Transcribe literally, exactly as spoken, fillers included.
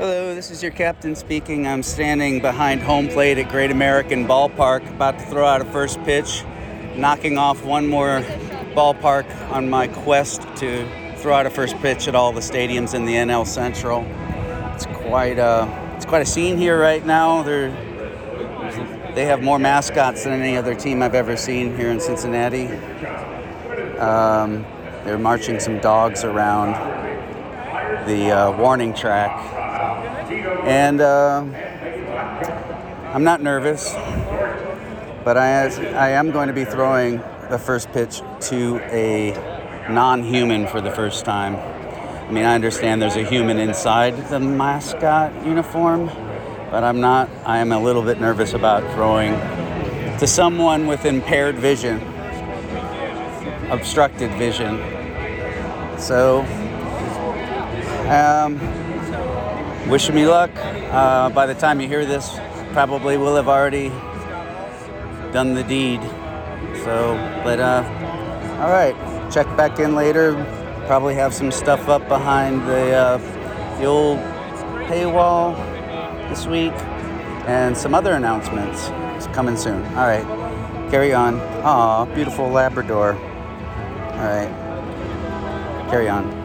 Hello, this is your captain speaking. I'm standing behind home plate at Great American Ballpark, about to throw out a first pitch, knocking off one more ballpark on my quest to throw out a first pitch at all the stadiums in the N L Central. It's quite a, it's quite a scene here right now. They're, they have more mascots than any other team I've ever seen here in Cincinnati. Um, they're marching some dogs around the uh, warning track. And uh, I'm not nervous, but I, I am going to be throwing the first pitch to a non-human for the first time. I mean, I understand there's a human inside the mascot uniform, but I'm not, I am a little bit nervous about throwing to someone with impaired vision, obstructed vision. So, um, wishing me luck. Uh, by the time you hear this, probably will have already done the deed. So, but, uh, all right, check back in later. Probably have some stuff up behind the, uh, the old paywall this week, and some other announcements. It's coming soon. All right, carry on. Aw, beautiful Labrador. All right, carry on.